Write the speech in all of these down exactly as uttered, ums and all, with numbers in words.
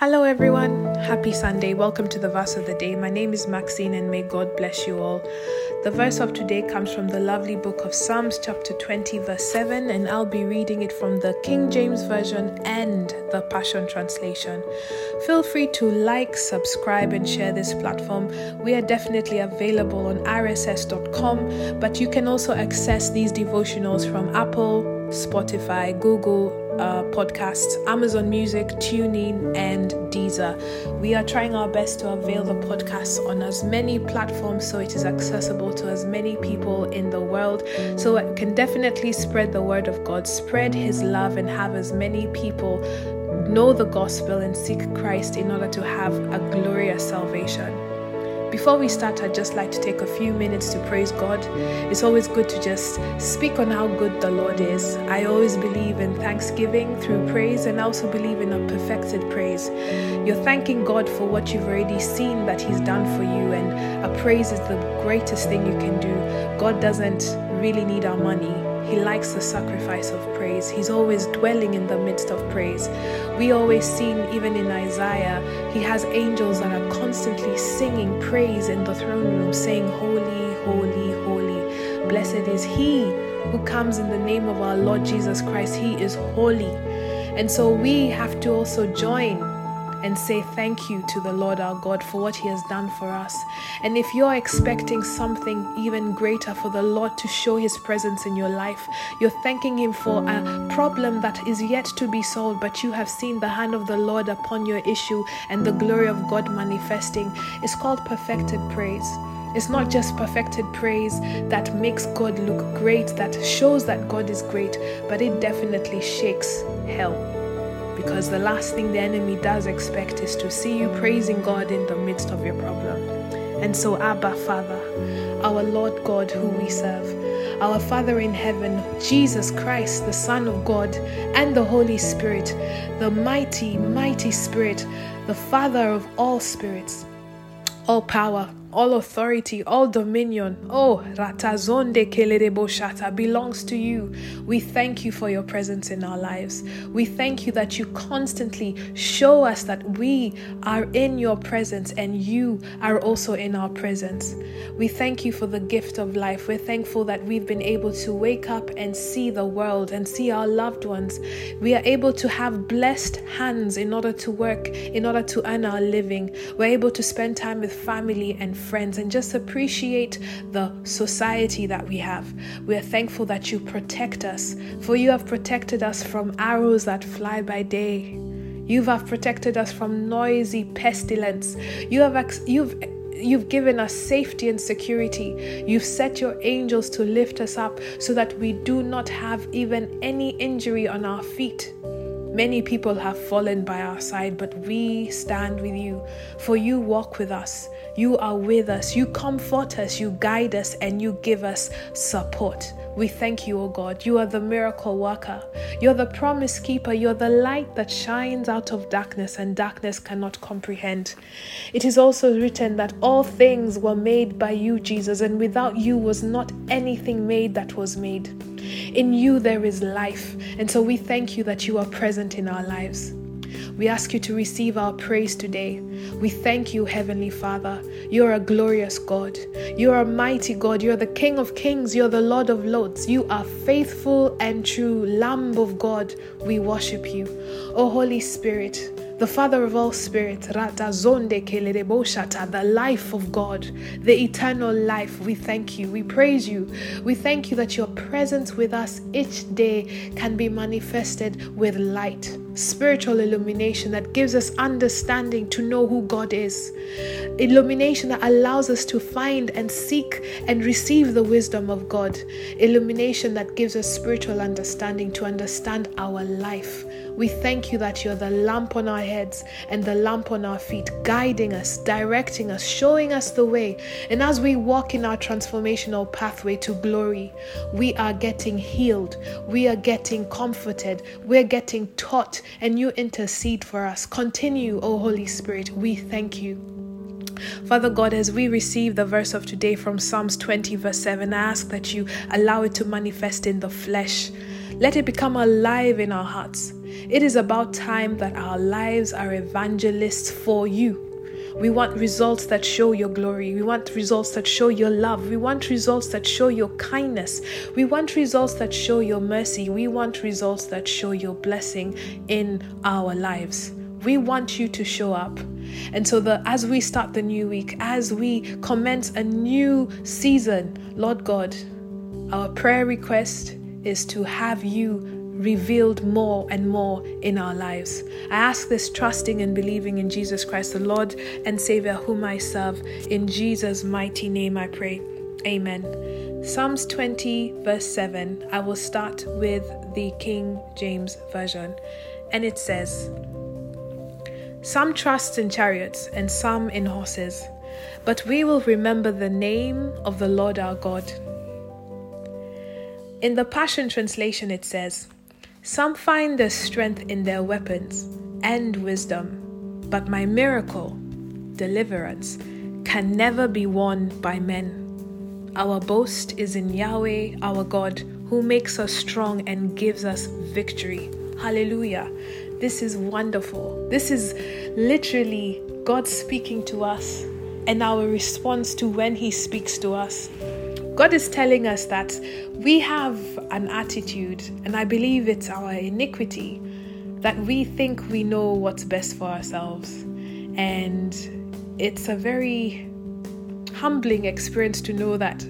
Hello everyone, happy Sunday. Welcome to the verse of the day. My name is Maxine and may God bless you all. The verse of today comes from the lovely book of Psalms chapter twenty verse seven, and I'll be reading it from the King James Version and the Passion Translation. Feel free to like, subscribe and share this platform. We are definitely available on r s s dot com, but you can also access these devotionals from Apple, Spotify, Google, Uh, podcasts, Amazon Music, TuneIn and Deezer. We are trying our best to avail the podcasts on as many platforms so it is accessible to as many people in the world, so it can definitely spread the word of God, spread his love, and have as many people know the gospel and seek Christ in order to have a glorious salvation. Before we start, I'd just like to take a few minutes to praise God. It's always good to just speak on how good the Lord is. I always believe in thanksgiving through praise, and I also believe in a perfected praise. You're thanking God for what you've already seen that he's done for you, and a praise is the greatest thing you can do. God doesn't really need our money. He likes the sacrifice of praise. He's always dwelling in the midst of praise. We always seen, even in Isaiah, he has angels that are constantly singing praise in the throne room, saying, "Holy, holy, holy. Blessed is he who comes in the name of our Lord Jesus Christ. He is holy." And so we have to also join and say thank you to the Lord our God for what he has done for us. And if you're expecting something even greater, for the Lord to show his presence in your life, you're thanking him for a problem that is yet to be solved, but you have seen the hand of the Lord upon your issue and the glory of God manifesting. It's called perfected praise. It's not just perfected praise that makes God look great, that shows that God is great, but it definitely shakes hell. Because the last thing the enemy does expect is to see you praising God in the midst of your problem. And so, Abba Father, our Lord God who we serve, our Father in heaven, Jesus Christ, the Son of God, and the Holy Spirit, the mighty, mighty Spirit, the Father of all spirits, all power, all authority, all dominion, oh, ratazonde kelerebo shata, belongs to you. We thank you for your presence in our lives. We thank you that you constantly show us that we are in your presence and you are also in our presence. We thank you for the gift of life. We're thankful that we've been able to wake up and see the world and see our loved ones. We are able to have blessed hands in order to work, in order to earn our living. We're able to spend time with family and friends and just appreciate the society that we have. We are thankful that you protect us, for you have protected us from arrows that fly by day. You have protected us from noisy pestilence. You have ex- you've You've given us safety and security. You've set your angels to lift us up so that we do not have even any injury on our feet. Many people have fallen by our side, but we stand with you, for you walk with us. You are with us, you comfort us, you guide us, and you give us support. We thank you, O God. You are the miracle worker. You're the promise keeper. You're the light that shines out of darkness, and darkness cannot comprehend. It is also written that all things were made by you, Jesus, and without you was not anything made that was made. In you there is life, and so we thank you that you are present in our lives. We ask you to receive our praise today. We thank you, Heavenly Father. You're a glorious God. You're a mighty God. You're the King of Kings. You're the Lord of Lords. You are faithful and true, Lamb of God. We worship you. O Holy Spirit, the Father of all spirits, the life of God, the eternal life, we thank you, we praise you. We thank you that your presence with us each day can be manifested with light, spiritual illumination that gives us understanding to know who God is, illumination that allows us to find and seek and receive the wisdom of God, illumination that gives us spiritual understanding to understand our life. We thank you that you're the lamp on our heads and the lamp on our feet, guiding us, directing us, showing us the way. And as we walk in our transformational pathway to glory, we are getting healed, we are getting comforted, we're getting taught, and you intercede for us. Continue, O Holy Spirit, we thank you. Father God, as we receive the verse of today from Psalms twenty verse seven, I ask that you allow it to manifest in the flesh. Let it become alive in our hearts. It is about time that our lives are evangelists for you. We want results that show your glory. We want results that show your love. We want results that show your kindness. We want results that show your mercy. We want results that show your blessing in our lives. We want you to show up. And so the, as we start the new week, as we commence a new season, Lord God, our prayer request is to have you revealed more and more in our lives. I ask this trusting and believing in Jesus Christ, the Lord and Savior whom I serve. In Jesus' mighty name I pray. Amen. Psalms twenty verse seven. I will start with the King James Version. And it says, "Some trust in chariots and some in horses, but we will remember the name of the Lord our God." In the Passion Translation it says, "Some find their strength in their weapons and wisdom, but my miracle, deliverance, can never be won by men. Our boast is in Yahweh, our God, who makes us strong and gives us victory." Hallelujah. This is wonderful. This is literally God speaking to us and our response to when He speaks to us. God is telling us that we have an attitude, and I believe it's our iniquity, that we think we know what's best for ourselves. And it's a very humbling experience to know that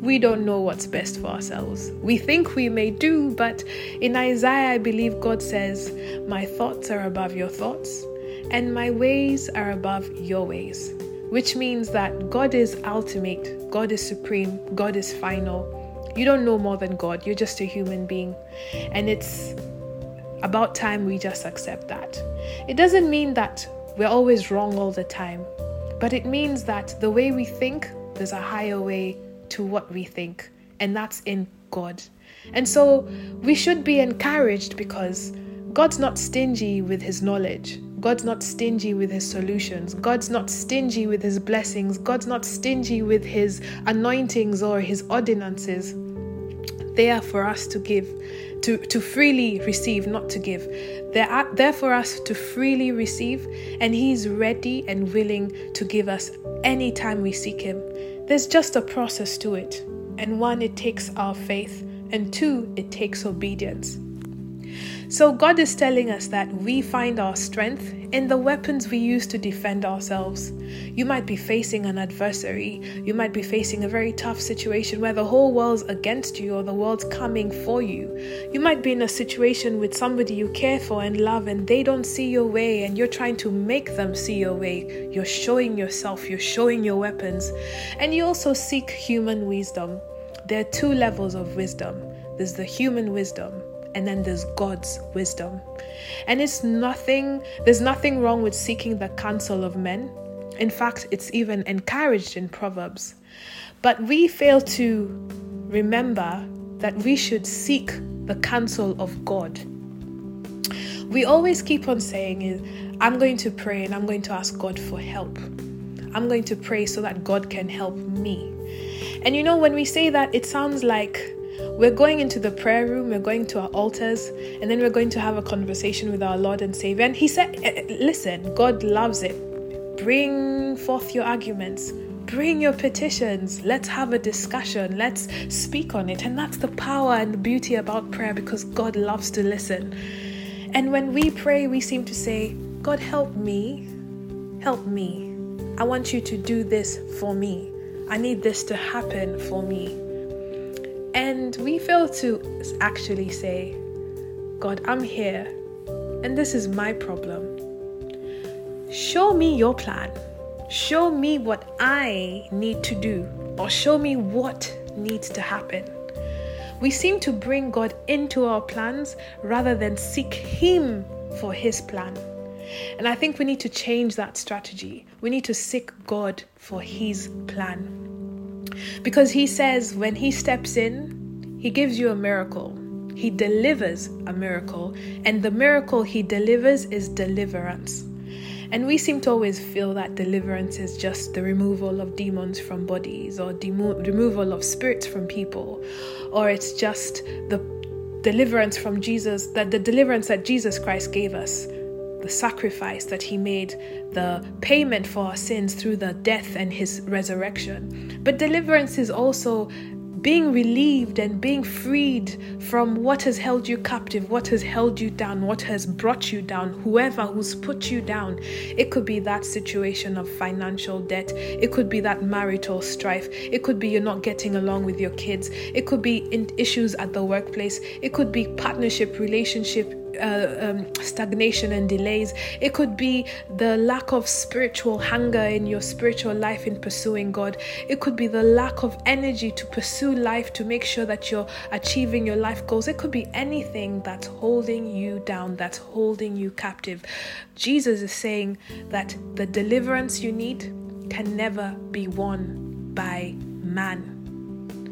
we don't know what's best for ourselves. We think we may do, but in Isaiah, I believe God says, "My thoughts are above your thoughts, and my ways are above your ways," which means that God is ultimate, God is supreme, God is final. You don't know more than God. You're just a human being. And it's about time we just accept that. It doesn't mean that we're always wrong all the time, but it means that the way we think, there's a higher way to what we think, and that's in God. And so we should be encouraged because God's not stingy with His knowledge. God's not stingy with His solutions. God's not stingy with His blessings. God's not stingy with His anointings or His ordinances. They are for us to give, to, to freely receive, not to give. They are there for us to freely receive, and He's ready and willing to give us any time we seek Him. There's just a process to it. And one, it takes our faith. And two, it takes obedience. So God is telling us that we find our strength in the weapons we use to defend ourselves. You might be facing an adversary. You might be facing a very tough situation where the whole world's against you or the world's coming for you. You might be in a situation with somebody you care for and love, and they don't see your way, and you're trying to make them see your way. You're showing yourself. You're showing your weapons. And you also seek human wisdom. There are two levels of wisdom. There's the human wisdom, and then there's God's wisdom. And it's nothing, there's nothing wrong with seeking the counsel of men. In fact, it's even encouraged in Proverbs. But we fail to remember that we should seek the counsel of God. We always keep on saying, I'm going to pray and I'm going to ask God for help. I'm going to pray so that God can help me. And you know, when we say that, it sounds like we're going into the prayer room, we're going to our altars, and then we're going to have a conversation with our Lord and Savior. And He said, listen, God loves it. Bring forth your arguments. Bring your petitions. Let's have a discussion. Let's speak on it. And that's the power and the beauty about prayer, because God loves to listen. And when we pray, we seem to say, God, help me. Help me. I want you to do this for me. I need this to happen for me. And we fail to actually say, God, I'm here, and this is my problem. Show me your plan. Show me what I need to do, or show me what needs to happen. We seem to bring God into our plans rather than seek Him for His plan. And I think we need to change that strategy. We need to seek God for His plan. Because He says when He steps in, He gives you a miracle. He delivers a miracle. And the miracle He delivers is deliverance. And we seem to always feel that deliverance is just the removal of demons from bodies, or demo- removal of spirits from people, or it's just the deliverance from Jesus, that the deliverance that Jesus Christ gave us, the sacrifice that he made, the payment for our sins through the death and his resurrection. But deliverance is also being relieved and being freed from what has held you captive, what has held you down, what has brought you down, whoever who's put you down. It could be that situation of financial debt. It could be that marital strife. It could be you're not getting along with your kids. It could be in issues at the workplace. It could be partnership, relationship, Uh, um, stagnation and delays. It could be the lack of spiritual hunger in your spiritual life in pursuing God. It could be the lack of energy to pursue life, to make sure that you're achieving your life goals. It could be anything that's holding you down, that's holding you captive. Jesus is saying that the deliverance you need can never be won by man.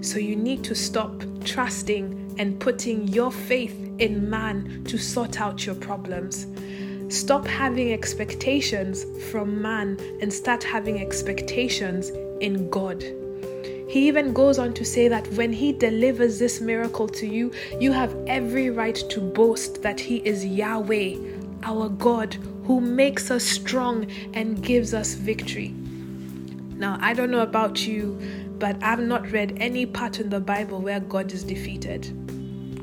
So you need to stop trusting and putting your faith in man to sort out your problems. Stop having expectations from man and start having expectations in God. He even goes on to say that when he delivers this miracle to you, you have every right to boast that he is Yahweh, our God, who makes us strong and gives us victory. Now, I don't know about you, but I've not read any part in the Bible where God is defeated.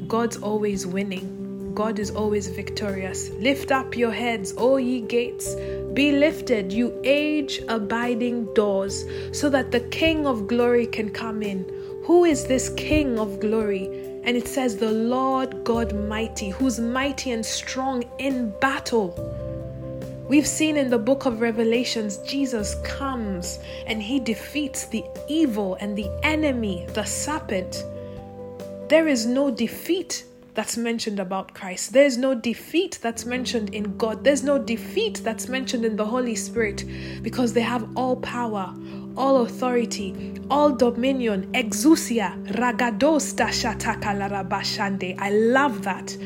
God's always winning. God is always victorious. Lift up your heads, O ye gates. Be lifted, you age-abiding doors, so that the King of glory can come in. Who is this King of glory? And it says, the Lord God mighty, who's mighty and strong in battle. We've seen in the book of Revelations, Jesus comes and he defeats the evil and the enemy, the serpent. There is no defeat that's mentioned about Christ. There's no defeat that's mentioned in God. There's no defeat that's mentioned in the Holy Spirit, because they have all power, all authority, all dominion. Exousia, ragados tashatakalarabashande. I love that.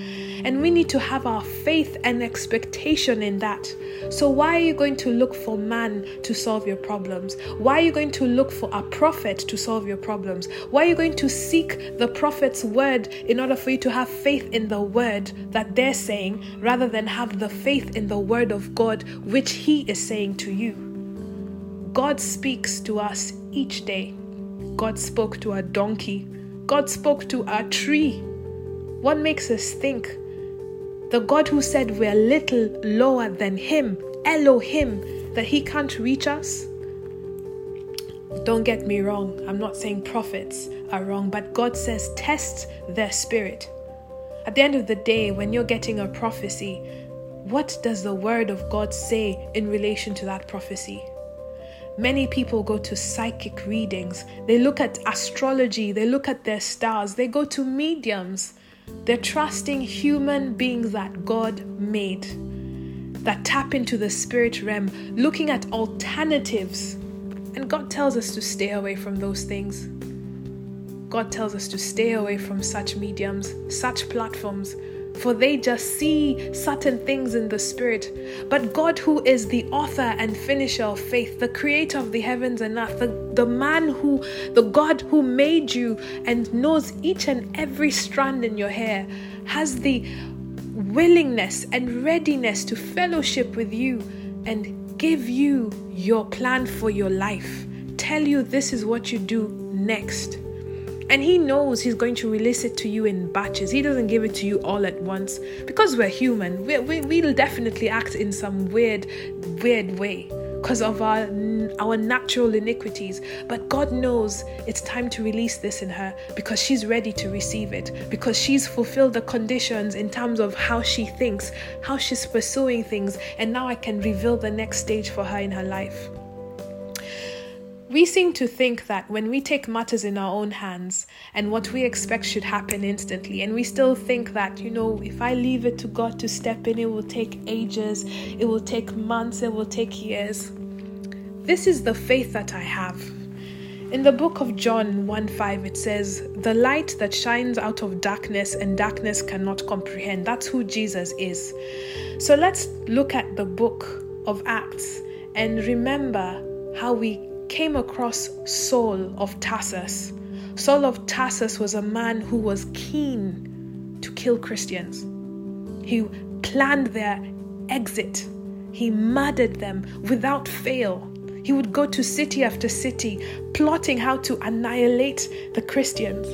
And we need to have our faith and expectation in that. So why are you going to look for man to solve your problems? Why are you going to look for a prophet to solve your problems? Why are you going to seek the prophet's word in order for you to have faith in the word that they're saying, rather than have the faith in the word of God, which he is saying to you? God speaks to us each day. God spoke to a donkey. God spoke to a tree. What makes us think the God who said we're little lower than him, Elohim, that he can't reach us? Don't get me wrong, I'm not saying prophets are wrong, but God says test their spirit. At the end of the day, when you're getting a prophecy, what does the word of God say in relation to that prophecy? Many people go to psychic readings, they look at astrology, they look at their stars, they go to mediums. They're trusting human beings that God made, that tap into the spirit realm, looking at alternatives. And God tells us to stay away from those things. God tells us to stay away from such mediums, such platforms, for they just see certain things in the spirit. But God, who is the author and finisher of faith, the creator of the heavens and earth, the, the man who, the God who made you and knows each and every strand in your hair, has the willingness and readiness to fellowship with you and give you your plan for your life. Tell you this is what you do next. And he knows he's going to release it to you in batches. He doesn't give it to you all at once, because we're human. We, we, we'll definitely act in some weird, weird way because of our, our natural iniquities. But God knows it's time to release this in her, because she's ready to receive it, because she's fulfilled the conditions in terms of how she thinks, how she's pursuing things. And now I can reveal the next stage for her in her life. We seem to think that when we take matters in our own hands and what we expect should happen instantly, and we still think that, you know, if I leave it to God to step in, it will take ages, it will take months, it will take years. This is the faith that I have. In the book of John one five, it says, the light that shines out of darkness, and darkness cannot comprehend. That's who Jesus is. So let's look at the book of Acts and remember how we came across Saul of Tarsus. Saul of Tarsus was a man who was keen to kill Christians. He planned their exit. He murdered them without fail. He would go to city after city, plotting how to annihilate the Christians.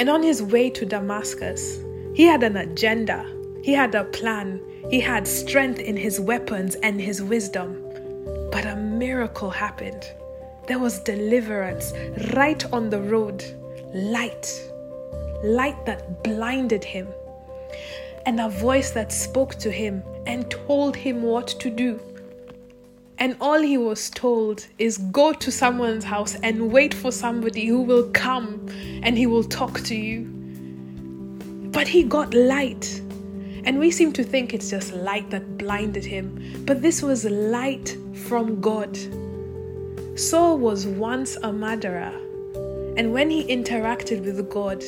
And on his way to Damascus, he had an agenda. He had a plan. He had strength in his weapons and his wisdom. But a miracle happened. There was deliverance right on the road. Light. Light that blinded him. And a voice that spoke to him and told him what to do. And all he was told is go to someone's house and wait for somebody who will come and he will talk to you. But he got light. And we seem to think it's just light that blinded him. But this was light from God. Saul was once a murderer. And when he interacted with God,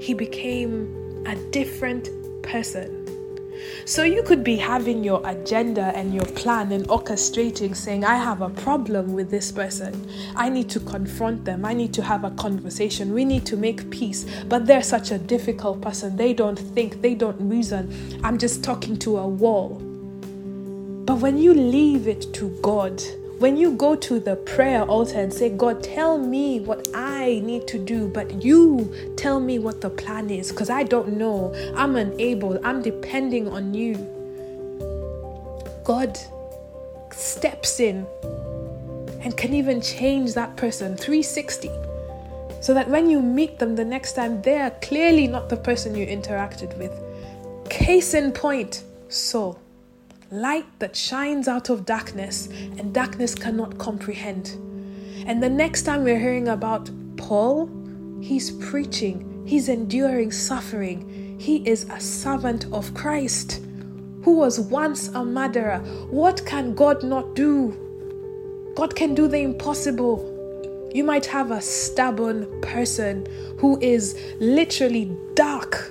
he became a different person. So you could be having your agenda and your plan and orchestrating, saying, I have a problem with this person. I need to confront them. I need to have a conversation. We need to make peace. But they're such a difficult person. They don't think. They don't reason. I'm just talking to a wall. But when you leave it to God, when you go to the prayer altar and say, God, tell me what I need to do, but you tell me what the plan is, because I don't know. I'm unable. I'm depending on you. God steps in and can even change that person three sixty, so that when you meet them the next time, they are clearly not the person you interacted with. Case in point, Saul. Light that shines out of darkness, and darkness cannot comprehend. And the next time we're hearing about Paul, he's preaching, he's enduring suffering. He is a servant of Christ who was once a murderer. What can God not do? God can do the impossible. You might have a stubborn person who is literally dark.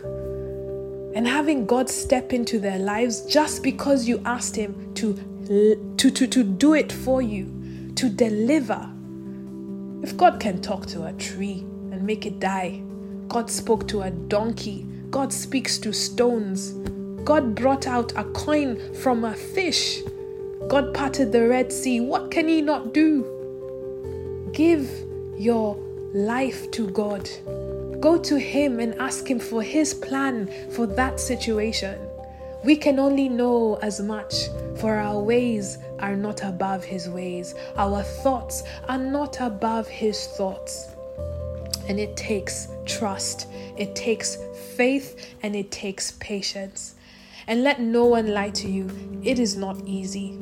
And having God step into their lives just because you asked him to, to, to, to do it for you, to deliver. If God can talk to a tree and make it die, God spoke to a donkey, God speaks to stones, God brought out a coin from a fish, God parted the Red Sea, what can he not do? Give your life to God. Go to him and ask him for his plan for that situation. We can only know as much, for our ways are not above his ways. Our thoughts are not above his thoughts. And it takes trust, it takes faith, and it takes patience. And let no one lie to you. It is not easy.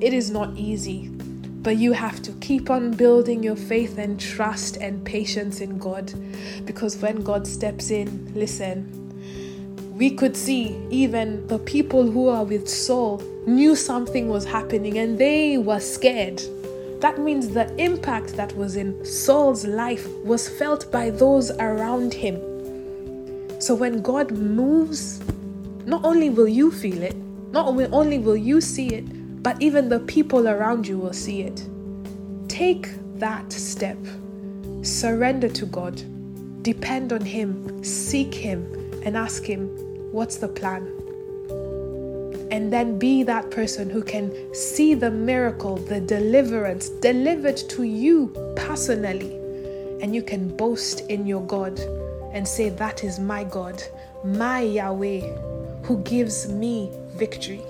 It is not easy. But you have to keep on building your faith and trust and patience in God. Because when God steps in, listen, we could see even the people who are with Saul knew something was happening and they were scared. That means the impact that was in Saul's life was felt by those around him. So when God moves, not only will you feel it, not only will you see it, but even the people around you will see it. Take that step. Surrender to God. Depend on him. Seek him and ask him, what's the plan? And then be that person who can see the miracle, the deliverance delivered to you personally. And you can boast in your God and say, that is my God, my Yahweh, who gives me victory.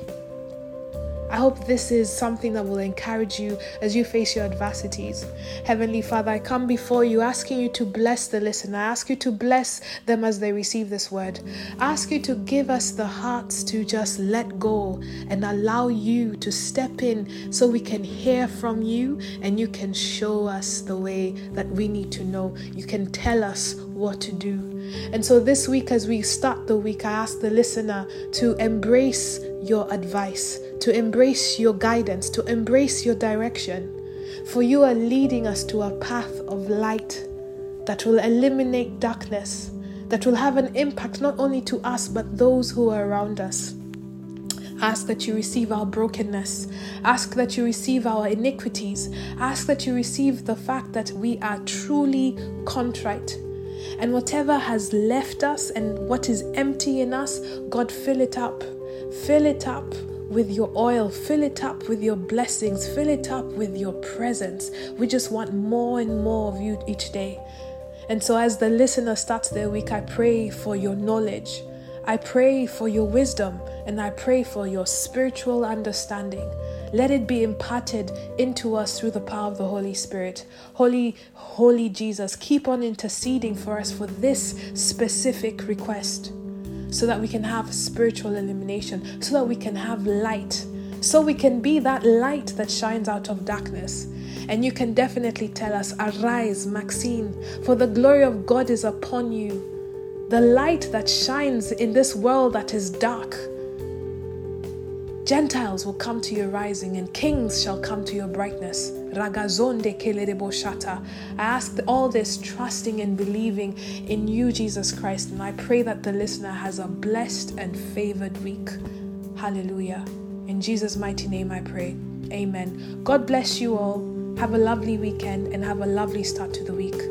I hope this is something that will encourage you as you face your adversities. Heavenly Father, I come before you asking you to bless the listener. I ask you to bless them as they receive this word. I ask you to give us the hearts to just let go and allow you to step in so we can hear from you and you can show us the way that we need to know. You can tell us what to do. And so this week, as we start the week, I ask the listener to embrace your advice, to embrace your guidance, to embrace your direction. For you are leading us to a path of light that will eliminate darkness, that will have an impact not only to us, but those who are around us. Ask that you receive our brokenness. Ask that you receive our iniquities. Ask that you receive the fact that we are truly contrite. And whatever has left us and what is empty in us, God, fill it up. Fill it up with your oil. Fill it up with your blessings. Fill it up with your presence. We just want more and more of you each day. And so as the listener starts their week, I pray for your knowledge. I pray for your wisdom, and I pray for your spiritual understanding. Let it be imparted into us through the power of the Holy Spirit. Holy, holy Jesus, keep on interceding for us for this specific request, so that we can have spiritual illumination, so that we can have light, so we can be that light that shines out of darkness. And you can definitely tell us, arise, Maxine, for the glory of God is upon you. The light that shines in this world that is dark. Gentiles will come to your rising, and kings shall come to your brightness. Ragazonde kelerebo shata. I ask all this trusting and believing in you, Jesus Christ, and I pray that the listener has a blessed and favored week. Hallelujah. In Jesus' mighty name I pray. Amen. God bless you all. Have a lovely weekend and have a lovely start to the week.